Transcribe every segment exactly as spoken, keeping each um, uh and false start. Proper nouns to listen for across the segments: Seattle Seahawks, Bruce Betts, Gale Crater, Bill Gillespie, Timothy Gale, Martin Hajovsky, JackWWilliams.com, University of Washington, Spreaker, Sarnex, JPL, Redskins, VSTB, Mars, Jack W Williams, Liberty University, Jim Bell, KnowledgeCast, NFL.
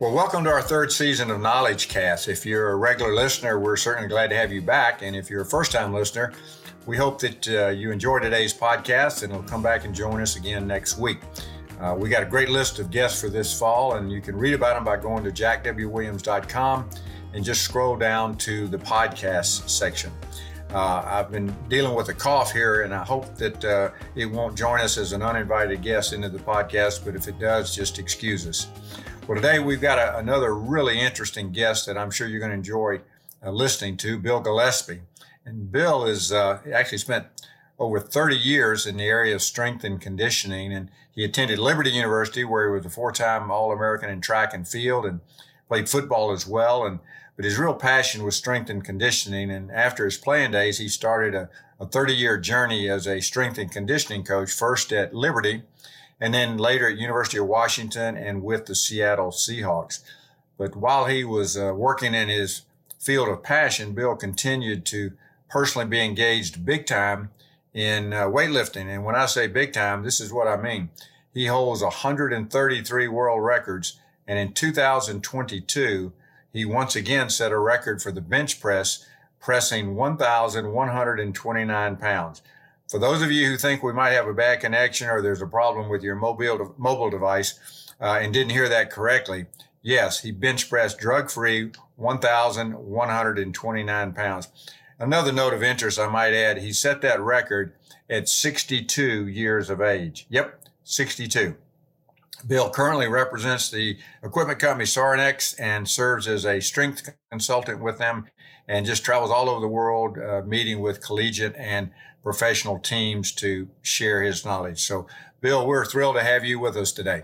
Well, welcome to our third season of KnowledgeCast. If you're a regular listener, we're certainly glad to have you back. And if you're a first-time listener, we hope that uh, you enjoy today's podcast and will come back and join us again next week. Uh, we got a great list of guests for this fall, and you can read about them by going to Jack W Williams dot com and just scroll down to the podcast section. Uh, I've been dealing with a cough here, and I hope that uh, it won't join us as an uninvited guest into the podcast, but if it does, just excuse us. Well, today we've got a, another really interesting guest that I'm sure you're going to enjoy uh, listening to, Bill Gillespie. And Bill is uh, actually spent over thirty years in the area of strength and conditioning, and he attended Liberty University, where he was a four-time All-American in track and field and played football as well. And but his real passion was strength and conditioning. And after his playing days, he started a, a thirty-year journey as a strength and conditioning coach, first at Liberty, and then later at University of Washington and with the Seattle Seahawks. But while he was uh, working in his field of passion, Bill continued to personally be engaged big time in uh, weightlifting. And when I say big time, this is what I mean. He holds one hundred thirty-three world records. And in two thousand twenty-two, he once again set a record for the bench press, pressing one thousand one hundred twenty-nine pounds. For those of you who think we might have a bad connection or there's a problem with your mobile mobile device uh, and didn't hear that correctly, yes, he bench pressed drug-free one thousand one hundred twenty-nine pounds. Another note of interest I might add, he set that record at sixty-two years of age. Yep, sixty-two. Bill currently represents the equipment company Sarnex and serves as a strength consultant with them and just travels all over the world uh, meeting with collegiate and professional teams to share his knowledge. So, Bill, we're thrilled to have you with us today.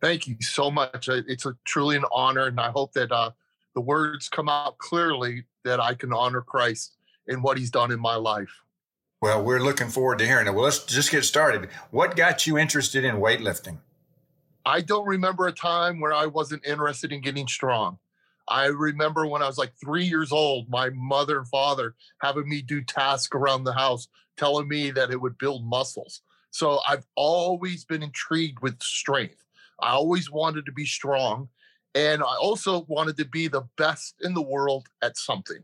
Thank you so much. It's a, truly an honor, and I hope that uh, the words come out clearly that I can honor Christ in what he's done in my life. Well, we're looking forward to hearing it. Well, let's just get started. What got you interested in weightlifting? I don't remember a time where I wasn't interested in getting strong. I remember when I was like three years old, my mother and father having me do tasks around the house, telling me that it would build muscles. So I've always been intrigued with strength. I always wanted to be strong. And I also wanted to be the best in the world at something.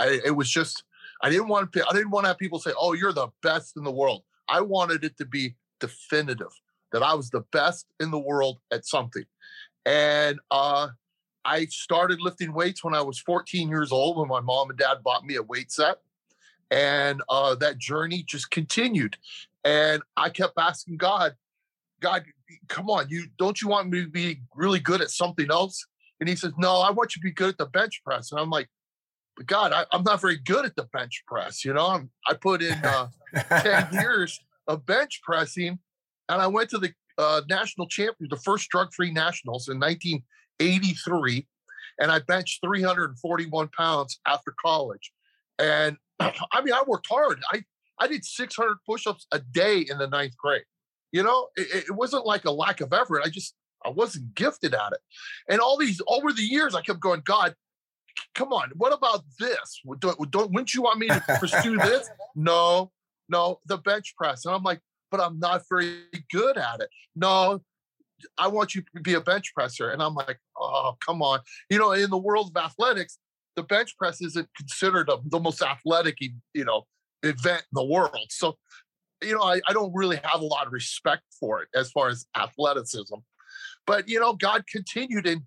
I, it was just, I didn't want to, I didn't want to have people say, oh, you're the best in the world. I wanted it to be definitive, that I was the best in the world at something. And uh, I started lifting weights when I was fourteen years old, when my mom and dad bought me a weight set. And uh, that journey just continued. And I kept asking God, God, come on, you don't you want me to be really good at something else? And he says, no, I want you to be good at the bench press. And I'm like, but God, I, I'm not very good at the bench press. You know, I'm, I put in uh, ten years of bench pressing. And I went to the uh, national champion, the first drug-free nationals in nineteen eighty-three, and I benched three hundred forty-one pounds after college. And I mean, I worked hard. I, I did six hundred push-ups a day in the ninth grade. You know, it, it wasn't like a lack of effort. I just, I wasn't gifted at it. And all these, over the years, I kept going, God, come on, what about this? Don't, don't, wouldn't you want me to pursue this? No, no, the bench press. And I'm like, but I'm not very good at it. No, I want you to be a bench presser. And I'm like, oh, come on. You know, in the world of athletics, the bench press isn't considered a, the most athletic, you know, event in the world. So, you know, I, I don't really have a lot of respect for it as far as athleticism. But, you know, God continued. And,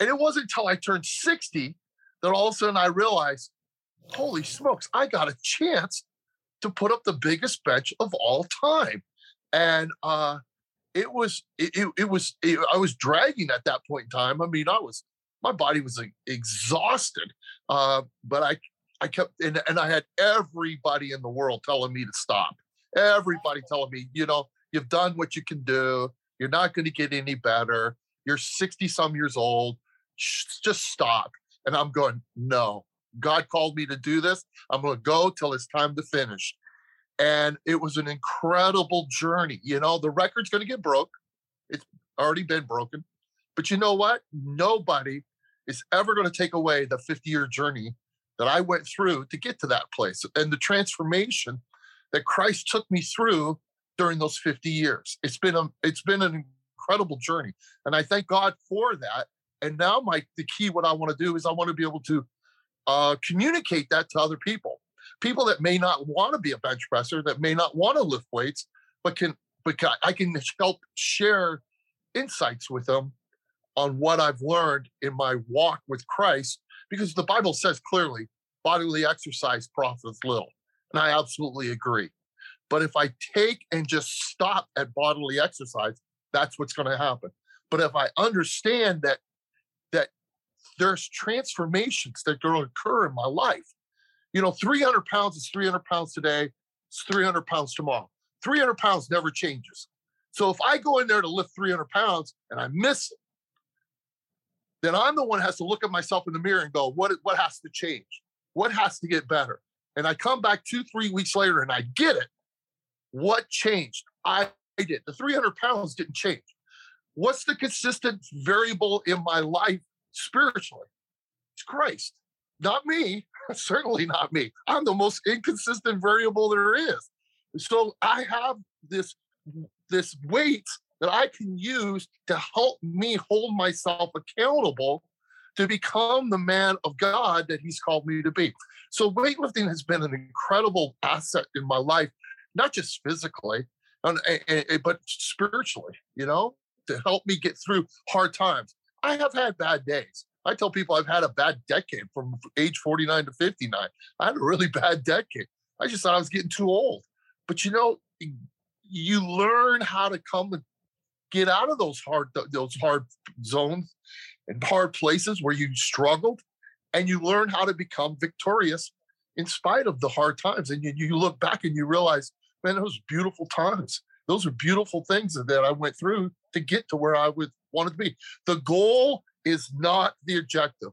and it wasn't until I turned sixty that all of a sudden I realized, holy smokes, I got a chance to put up the biggest bench of all time. And uh, it was, it, it, it was, it, I was dragging at that point in time. I mean, I was, my body was like, exhausted, uh, but I, I kept, and, and I had everybody in the world telling me to stop. Everybody telling me, you know, you've done what you can do. You're not going to get any better. You're sixty some years old. Just stop. And I'm going, no. God called me to do this. I'm going to go till it's time to finish. And it was an incredible journey. You know, the record's going to get broke. It's already been broken. But you know what? Nobody is ever going to take away the fifty-year journey that I went through to get to that place and the transformation that Christ took me through during those fifty years. It's been a, it's been an incredible journey. And I thank God for that. And now my the key, what I want to do is I want to be able to uh, communicate that to other people, people that may not want to be a bench presser, that may not want to lift weights, but can but can, I can help share insights with them on what I've learned in my walk with Christ, because the Bible says clearly, bodily exercise profits little. And I absolutely agree. But if I take and just stop at bodily exercise, that's what's going to happen. But if I understand that that there's transformations that are going to occur in my life, you know, three hundred pounds is three hundred pounds today, it's three hundred pounds tomorrow. three hundred pounds never changes. So if I go in there to lift three hundred pounds and I miss it, then I'm the one who has to look at myself in the mirror and go, what, what has to change? What has to get better? And I come back two, three weeks later and I get it. What changed? I did. The three hundred pounds didn't change. What's the consistent variable in my life spiritually? It's Christ, not me. Certainly not me. I'm the most inconsistent variable there is. So I have this, this weight that I can use to help me hold myself accountable to become the man of God that he's called me to be. So weightlifting has been an incredible asset in my life, not just physically, and, and, and, but spiritually, you know, to help me get through hard times. I have had bad days. I tell people I've had a bad decade from age forty-nine to fifty-nine. I had a really bad decade. I just thought I was getting too old. But, you know, you learn how to come and get out of those hard, those hard zones and hard places where you struggled, and you learn how to become victorious in spite of the hard times. And you, you look back and you realize, man, those beautiful times. Those are beautiful things that I went through to get to where I would wanted to be. The goal is not the objective.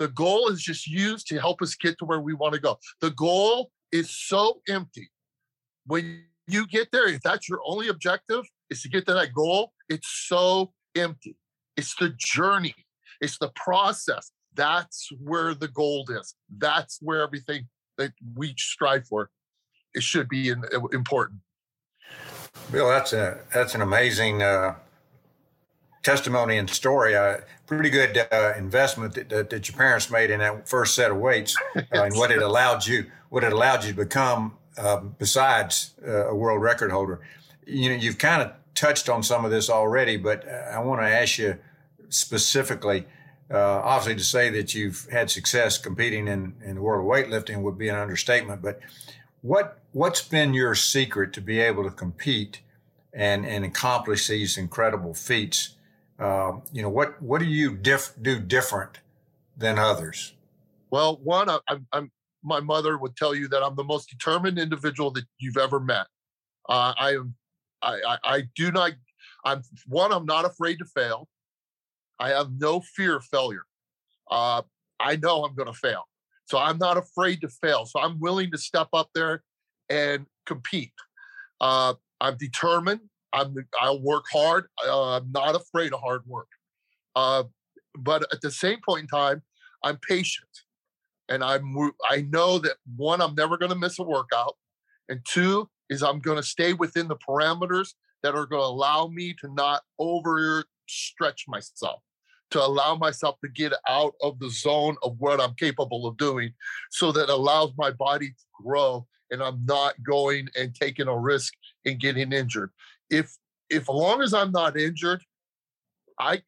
The goal is just used to help us get to where we want to go. The goal is so empty. When you get there, if that's your only objective is to get to that goal, it's so empty. It's the journey. It's the process. That's where the gold is. That's where everything that we strive for, it should be in, important. Bill, that's a that's an amazing uh, testimony and story. Uh, pretty good uh, investment that, that that your parents made in that first set of weights, uh, and what it allowed you, what it allowed you to become, uh, besides uh, a world record holder. You know, you've kind of touched on some of this already, but I want to ask you specifically. Uh, obviously, to say that you've had success competing in, in the world of weightlifting would be an understatement. But what what's been your secret to be able to compete and, and accomplish these incredible feats? Uh, you know, what what do you diff, do different than others? Well, one, I, I'm, I'm my mother would tell you that I'm the most determined individual that you've ever met. Uh, I am. I, I, I do not. I'm one. I'm not afraid to fail. I have no fear of failure. Uh, I know I'm going to fail. So I'm not afraid to fail. So I'm willing to step up there and compete. Uh, I'm determined. I'm, I'll work hard. Uh, I'm not afraid of hard work. Uh, but at the same point in time, I'm patient. And I'm, I know that, one, I'm never going to miss a workout. And two, is I'm going to stay within the parameters that are going to allow me to not overstretch myself, to allow myself to get out of the zone of what I'm capable of doing, so that allows my body to grow and I'm not going and taking a risk and getting injured. If, if as long as I'm not injured, I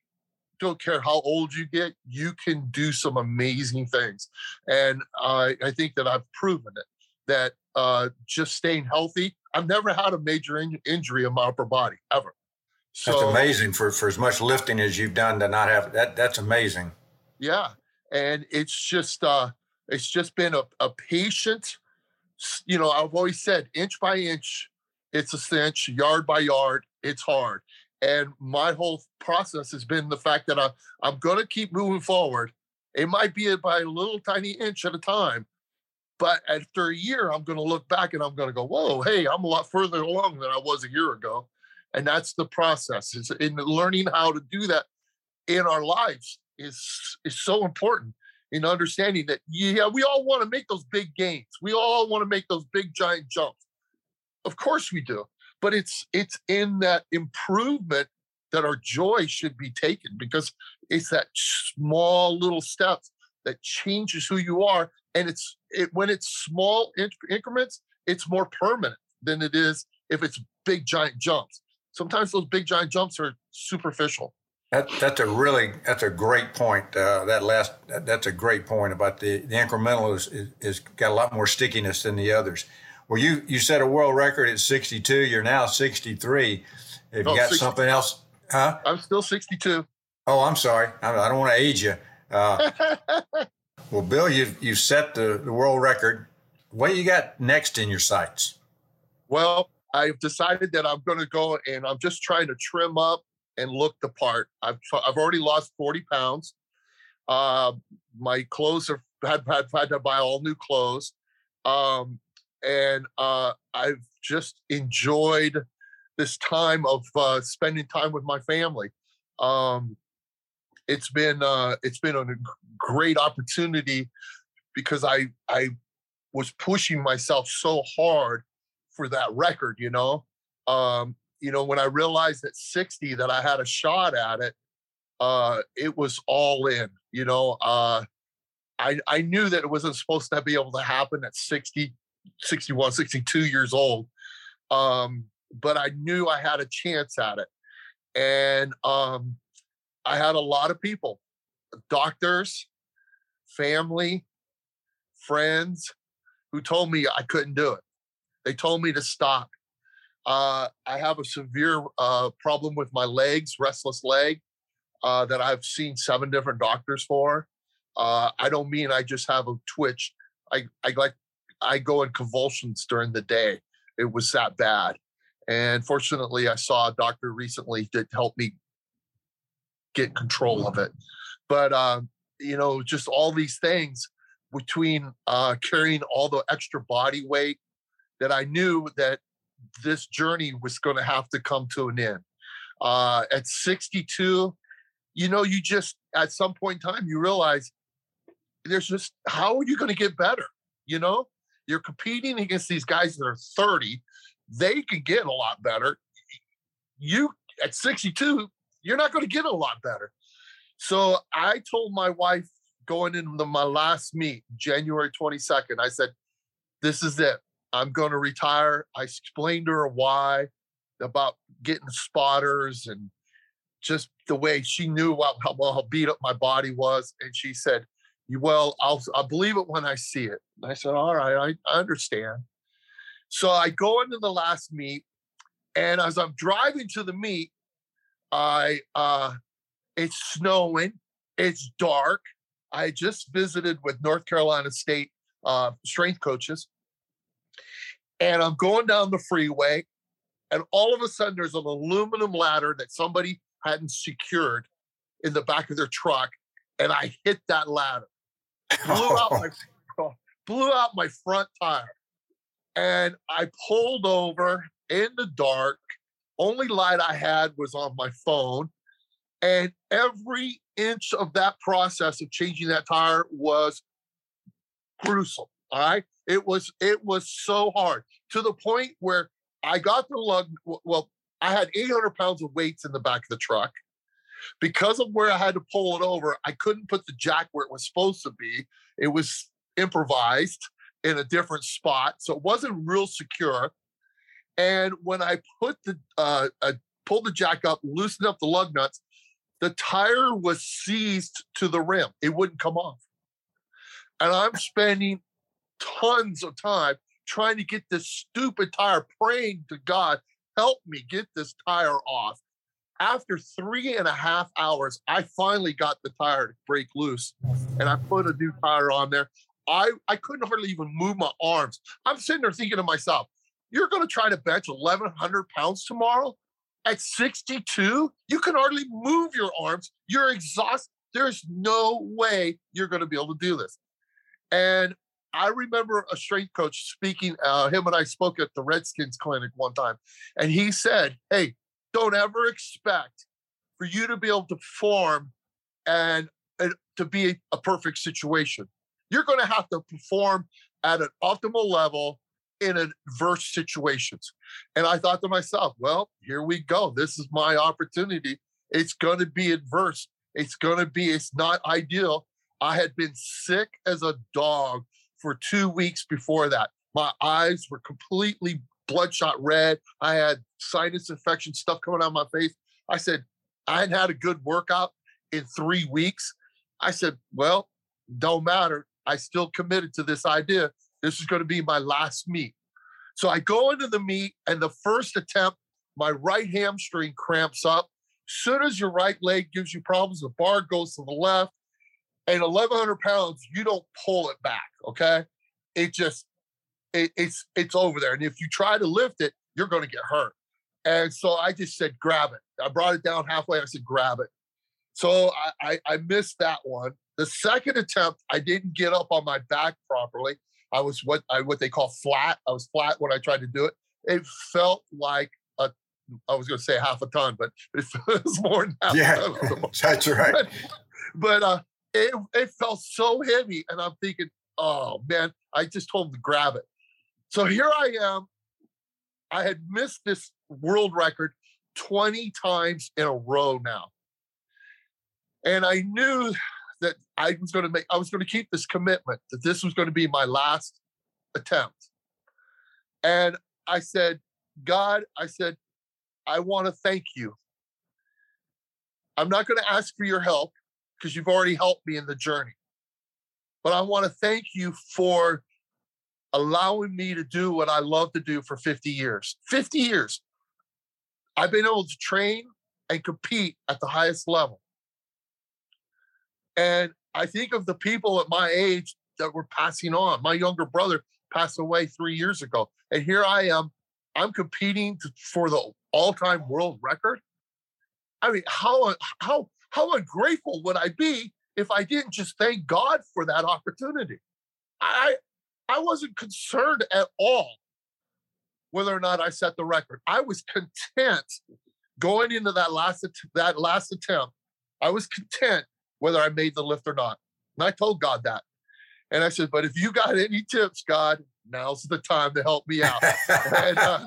don't care how old you get, you can do some amazing things. And I, I think that I've proven it, that uh, just staying healthy, I've never had a major in- injury in my upper body ever. So, that's amazing for, for as much lifting as you've done to not have that. That's amazing. Yeah. And it's just, uh, it's just been a, a patient, you know, I've always said inch by inch, it's a cinch, yard by yard, it's hard. And my whole process has been the fact that I, I'm going to keep moving forward. It might be by a little tiny inch at a time, but after a year, I'm going to look back and I'm going to go, whoa, hey, I'm a lot further along than I was a year ago. And that's the process. It's in learning how to do that in our lives is, is so important in understanding that, yeah, we all want to make those big gains. We all want to make those big, giant jumps. Of course we do. But it's it's in that improvement that our joy should be taken, because It's that small little step that changes who you are. And it's it, when it's small inc- increments, it's more permanent than it is if it's big, giant jumps. Sometimes those big, giant jumps are superficial. That, that's a really, that's a great point. Uh, that last, that, that's a great point about the, the incremental is, is, is got a lot more stickiness than the others. Well, you, you set a world record at sixty-two. You're now sixty-three. If no, you got sixty something else, huh? I'm still sixty-two. Oh, I'm sorry. I, I don't want to age you. Uh, well, Bill, you've, you've set the, the world record. What do you got next in your sights? Well, I've decided that I'm going to go and I'm just trying to trim up and look the part. I've I've already lost forty pounds. Uh, my clothes have had, had, had to buy all new clothes. Um, and uh, I've just enjoyed this time of uh, spending time with my family. Um, it's been uh, it's been a great opportunity because I I was pushing myself so hard for that record, you know. Um, You know, when I realized at sixty that I had a shot at it, uh, it was all in. You know, uh, I I knew that it wasn't supposed to be able to happen at sixty, sixty-one, sixty-two years old. Um, but I knew I had a chance at it. And um, I had a lot of people, doctors, family, friends, who told me I couldn't do it. They told me to stop. Uh, I have a severe uh, problem with my legs, restless leg, uh, that I've seen seven different doctors for. Uh, I don't mean I just have a twitch. I, I like I go in convulsions during the day. It was that bad. And fortunately, I saw a doctor recently that helped me get control of it. But, uh, you know, just all these things between uh, carrying all the extra body weight that I knew that this journey was going to have to come to an end. Uh, at sixty-two, you know, you just, at some point in time, you realize there's just, how are you going to get better? You know, you're competing against these guys that are thirty. They can get a lot better. You, at sixty-two, you're not going to get a lot better. So I told my wife going into my last meet, January twenty-second, I said, this is it. I'm going to retire. I explained to her why, about getting spotters and just the way she knew how, how, how beat up my body was. And she said, well, I'll, I'll believe it when I see it. And I said, all right, I, I understand. So I go into the last meet. And as I'm driving to the meet, I uh, it's snowing. It's dark. I just visited with North Carolina State uh, strength coaches. And I'm going down the freeway, and all of a sudden there's an aluminum ladder that somebody hadn't secured in the back of their truck, and I hit that ladder, blew out my blew out my front tire, and I pulled over in the dark. Only light I had was on my phone, and every inch of that process of changing that tire was gruesome. All right. It was it was so hard, to the point where I got the lug. Well, I had eight hundred pounds of weights in the back of the truck. Because of where I had to pull it over, I couldn't put the jack where it was supposed to be. It was improvised in a different spot, so it wasn't real secure. And when I put the uh, I pulled the jack up, loosened up the lug nuts, the tire was seized to the rim. It wouldn't come off, and I'm spending tons of time trying to get this stupid tire, praying to God, help me get this tire off. After three and a half hours, I finally got the tire to break loose, and I put a new tire on there. I, I couldn't hardly even move my arms. I'm sitting there thinking to myself, you're going to try to bench eleven hundred pounds tomorrow? At sixty-two, you can hardly move your arms. You're exhausted. There's no way you're going to be able to do this. And I remember a strength coach speaking, uh, him and I spoke at the Redskins clinic one time, and he said, hey, don't ever expect for you to be able to perform and, and to be a perfect situation. You're going to have to perform at an optimal level in adverse situations. And I thought to myself, well, here we go. This is my opportunity. It's going to be adverse. It's going to be, it's not ideal. I had been sick as a dog for two weeks before that. My eyes were completely bloodshot red. I had sinus infection, stuff coming out of my face. I said, I hadn't had a good workout in three weeks. I said, well, don't matter. I still committed to this idea. This is going to be my last meet. So I go into the meet, and the first attempt, my right hamstring cramps up. Soon as your right leg gives you problems, the bar goes to the left. And eleven hundred pounds, you don't pull it back, okay? It just, it, it's it's over there. And if you try to lift it, you're going to get hurt. And so I just said, grab it. I brought it down halfway. I said, grab it. So I, I, I missed that one. The second attempt, I didn't get up on my back properly. I was what I what they call flat. I was flat when I tried to do it. It felt like a, I was going to say half a ton, but it was more than half yeah, a ton. That's right. But, but uh, it, it felt so heavy. And I'm thinking, oh, man, I just told him to grab it. So here I am. I had missed this world record twenty times in a row now. And I knew that I was going to make, I was going to keep this commitment that this was going to be my last attempt. And I said, God, I said, I want to thank you. I'm not going to ask for your help because you've already helped me in the journey. But I want to thank you for allowing me to do what I love to do for fifty years. fifty years. I've been able to train and compete at the highest level. And I think of the people at my age that were passing on. My younger brother passed away three years ago. And here I am. I'm competing to, for the all-time world record. I mean, how, how, how ungrateful would I be if I didn't just thank God for that opportunity? I, I wasn't concerned at all whether or not I set the record. I was content going into that last, that last attempt. I was content whether I made the lift or not. And I told God that. And I said, but if you got any tips, God, now's the time to help me out. And uh,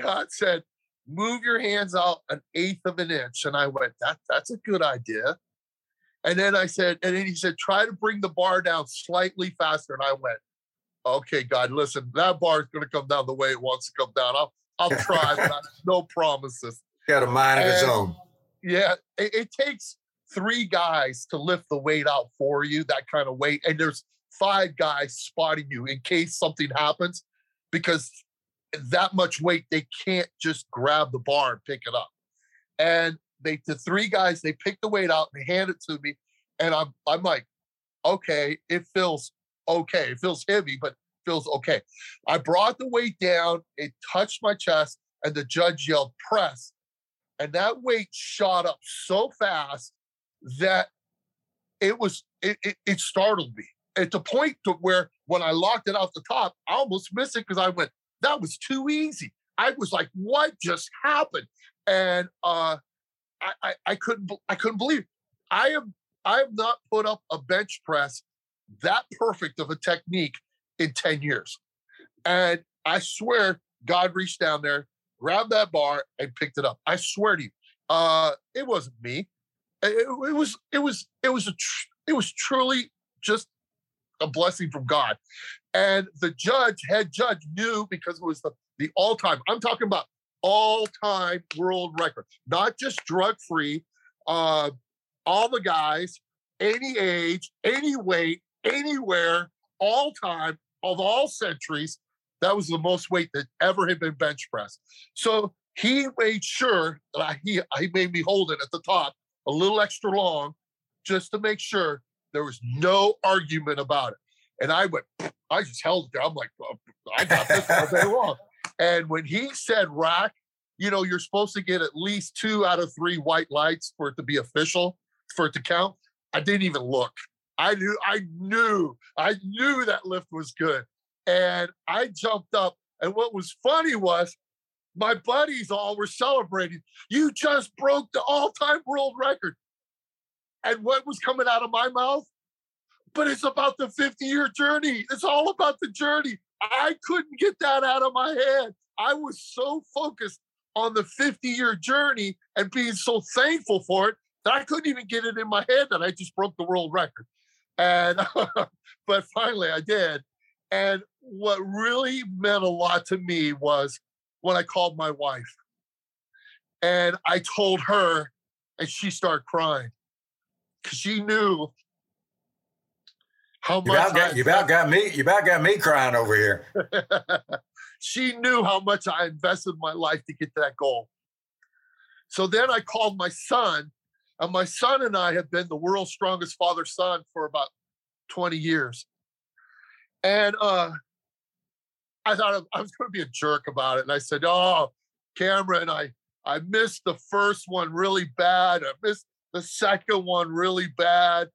God said, move your hands out an eighth of an inch. And I went, that, that's a good idea. And then I said, and then he said, try to bring the bar down slightly faster. And I went, okay, God, listen, that bar is going to come down the way it wants to come down. I'll, I'll try, but I, no promises. Got a mind of his own. Yeah, it, it takes three guys to lift the weight out for you, that kind of weight. And there's five guys spotting you in case something happens, because that much weight, they can't just grab the bar and pick it up. And they, the three guys, they pick the weight out and they hand it to me. And I'm, I'm like, okay, it feels okay. It feels heavy, but feels okay. I brought the weight down. It touched my chest and the judge yelled press. And that weight shot up so fast that it was, it, it, it startled me at the point to where when I locked it off the top, I almost missed it because I went, that was too easy. I was like, what just happened? And uh, I, I, I couldn't, I couldn't believe it. I am, I have not put up a bench press that perfect of a technique in ten years. And I swear, God reached down there, grabbed that bar, and picked it up. I swear to you, uh, it wasn't me. It, it was, it was, it was, a tr- it was truly just a blessing from God. And the judge, head judge, knew because it was the, the all time, I'm talking about all time world record, not just drug free, uh, all the guys, any age, any weight, anywhere, all time of all centuries. That was the most weight that ever had been bench pressed. So he made sure that I, he, he made me hold it at the top a little extra long, just to make sure there was no argument about it. And I went, I just held it down. I'm like, well, I got this all day long. And when he said rack, you know, you're supposed to get at least two out of three white lights for it to be official, for it to count. I didn't even look. I knew, I knew, I knew that lift was good. And I jumped up. And what was funny was, my buddies all were celebrating. You just broke the all-time world record. And what was coming out of my mouth? But it's about the fifty-year journey. It's all about the journey. I couldn't get that out of my head. I was so focused on the fifty-year journey and being so thankful for it that I couldn't even get it in my head that I just broke the world record. And but finally I did. And what really meant a lot to me was when I called my wife and I told her, and she started crying because she knew how much. You about got, you about got me. You about got me crying over here. She knew how much I invested in my life to get to that goal. So then I called my son, and my son and I have been the world's strongest father-son for about twenty years. And uh, I thought I was going to be a jerk about it. And I said, oh, Cameron, I, I missed the first one really bad. I missed the second one really bad.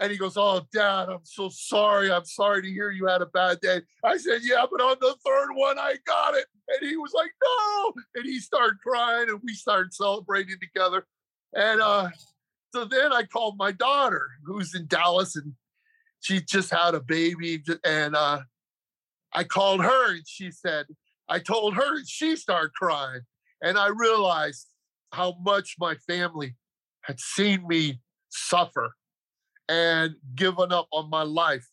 And he goes, oh, Dad, I'm so sorry. I'm sorry to hear you had a bad day. I said, yeah, but on the third one, I got it. And he was like, no. And he started crying, and we started celebrating together. And uh, so then I called my daughter, who's in Dallas, and she just had a baby. And uh, I called her, and she said, I told her, and she started crying. And I realized how much my family had seen me suffer and given up on my life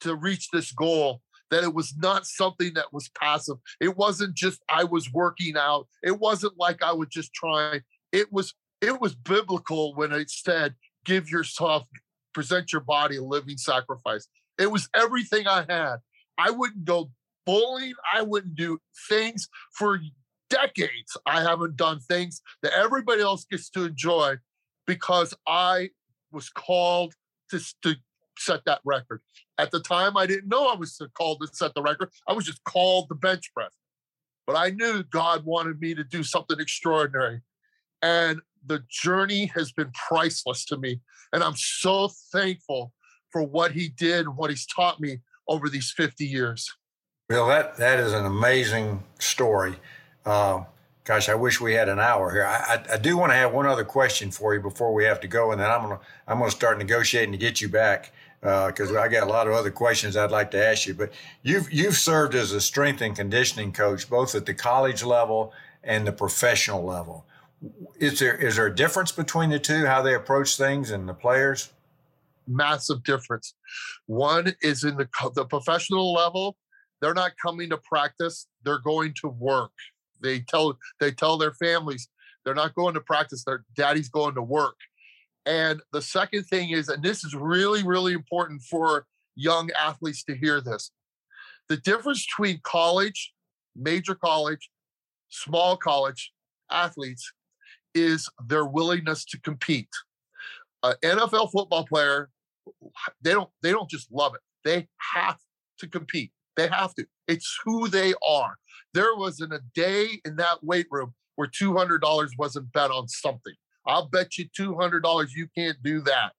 to reach this goal, that it was not something that was passive. It wasn't just I was working out. It wasn't like I was just trying. It was It was biblical when it said, give yourself, present your body a living sacrifice. It was everything I had. I wouldn't go bowling. I wouldn't do things for decades. I haven't done things that everybody else gets to enjoy because I was called to, to set that record. At the time, I didn't know I was called to set the record. I was just called to bench press. But I knew God wanted me to do something extraordinary. And the journey has been priceless to me. And I'm so thankful for what he did and what he's taught me over these fifty years. Bill, that, that is an amazing story. Uh, gosh, I wish we had an hour here. I, I, I do want to have one other question for you before we have to go, and then I'm going to I'm gonna start negotiating to get you back because uh, I got a lot of other questions I'd like to ask you. But you've, you've served as a strength and conditioning coach both at the college level and the professional level. Is there is there a difference between the two, how they approach things and the players? Massive difference. One is in the the professional level, they're not coming to practice, they're going to work. They tell they tell their families they're not going to practice, their daddy's going to work. And the second thing is, and this is really, really important for young athletes to hear this, the difference between college, major college, small college athletes is their willingness to compete. An N F L football player, they don't they don't just love it. They have to compete. They have to. It's who they are. There wasn't a day in that weight room where two hundred dollars wasn't bet on something. I'll bet you two hundred dollars you can't do that.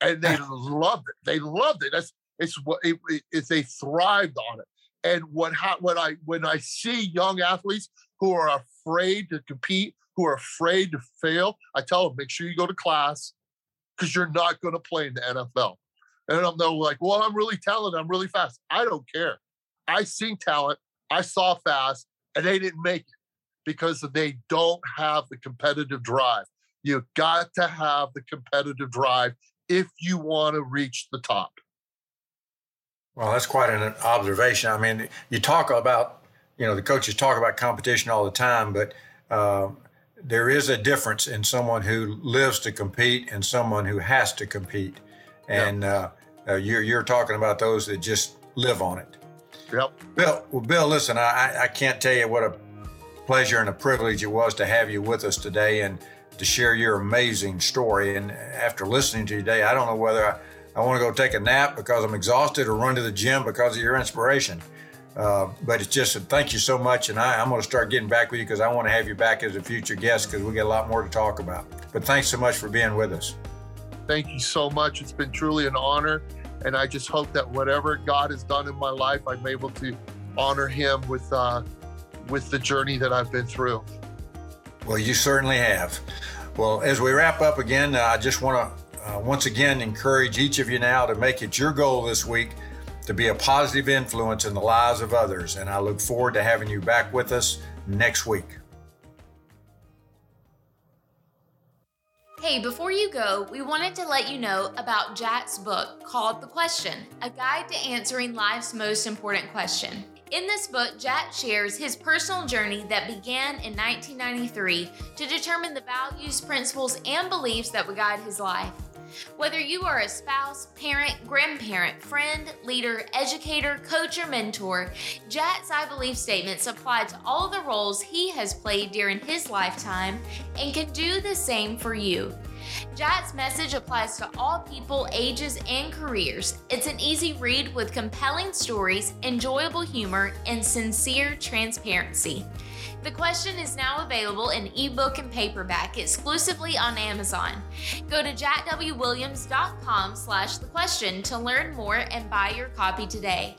And they loved it. They loved it. That's it's what it, it, they thrived on it. And what what I when I see young athletes who are afraid to compete, who are afraid to fail, I tell them, make sure you go to class because you're not going to play in the N F L. And I'm no like, well, I'm really talented. I'm really fast. I don't care. I seen talent. I saw fast, and they didn't make it because they don't have the competitive drive. You've got to have the competitive drive if you want to reach the top. Well, that's quite an observation. I mean, you talk about, you know, the coaches talk about competition all the time, but uh, there is a difference in someone who lives to compete and someone who has to compete. And yep. uh, uh, you're, you're talking about those that just live on it. Yep. Bill, well, Bill, listen, I, I can't tell you what a pleasure and a privilege it was to have you with us today and to share your amazing story. And after listening to you today, I don't know whether I, I want to go take a nap because I'm exhausted or run to the gym because of your inspiration. Uh, but it's just, thank you so much. And I, I'm going to start getting back with you because I want to have you back as a future guest because we got a lot more to talk about. But thanks so much for being with us. Thank you so much. It's been truly an honor. And I just hope that whatever God has done in my life, I'm able to honor him with, uh, with the journey that I've been through. Well, you certainly have. Well, as we wrap up again, uh, I just want to Uh, once again, encourage each of you now to make it your goal this week to be a positive influence in the lives of others. And I look forward to having you back with us next week. Hey, before you go, we wanted to let you know about Jack's book called The Question, A Guide to Answering Life's Most Important Question. In this book, Jack shares his personal journey that began in nineteen ninety-three to determine the values, principles, and beliefs that would guide his life. Whether you are a spouse, parent, grandparent, friend, leader, educator, coach, or mentor, Jack's I Believe statements apply to all the roles he has played during his lifetime and can do the same for you. Jack's message applies to all people, ages, and careers. It's an easy read with compelling stories, enjoyable humor, and sincere transparency. The Question is now available in ebook and paperback exclusively on Amazon. Go to JackWWilliams.com slash the question to learn more and buy your copy today.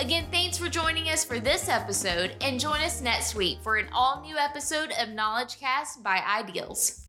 Again, thanks for joining us for this episode, and join us next week for an all-new episode of KnowledgeCast by Ideals.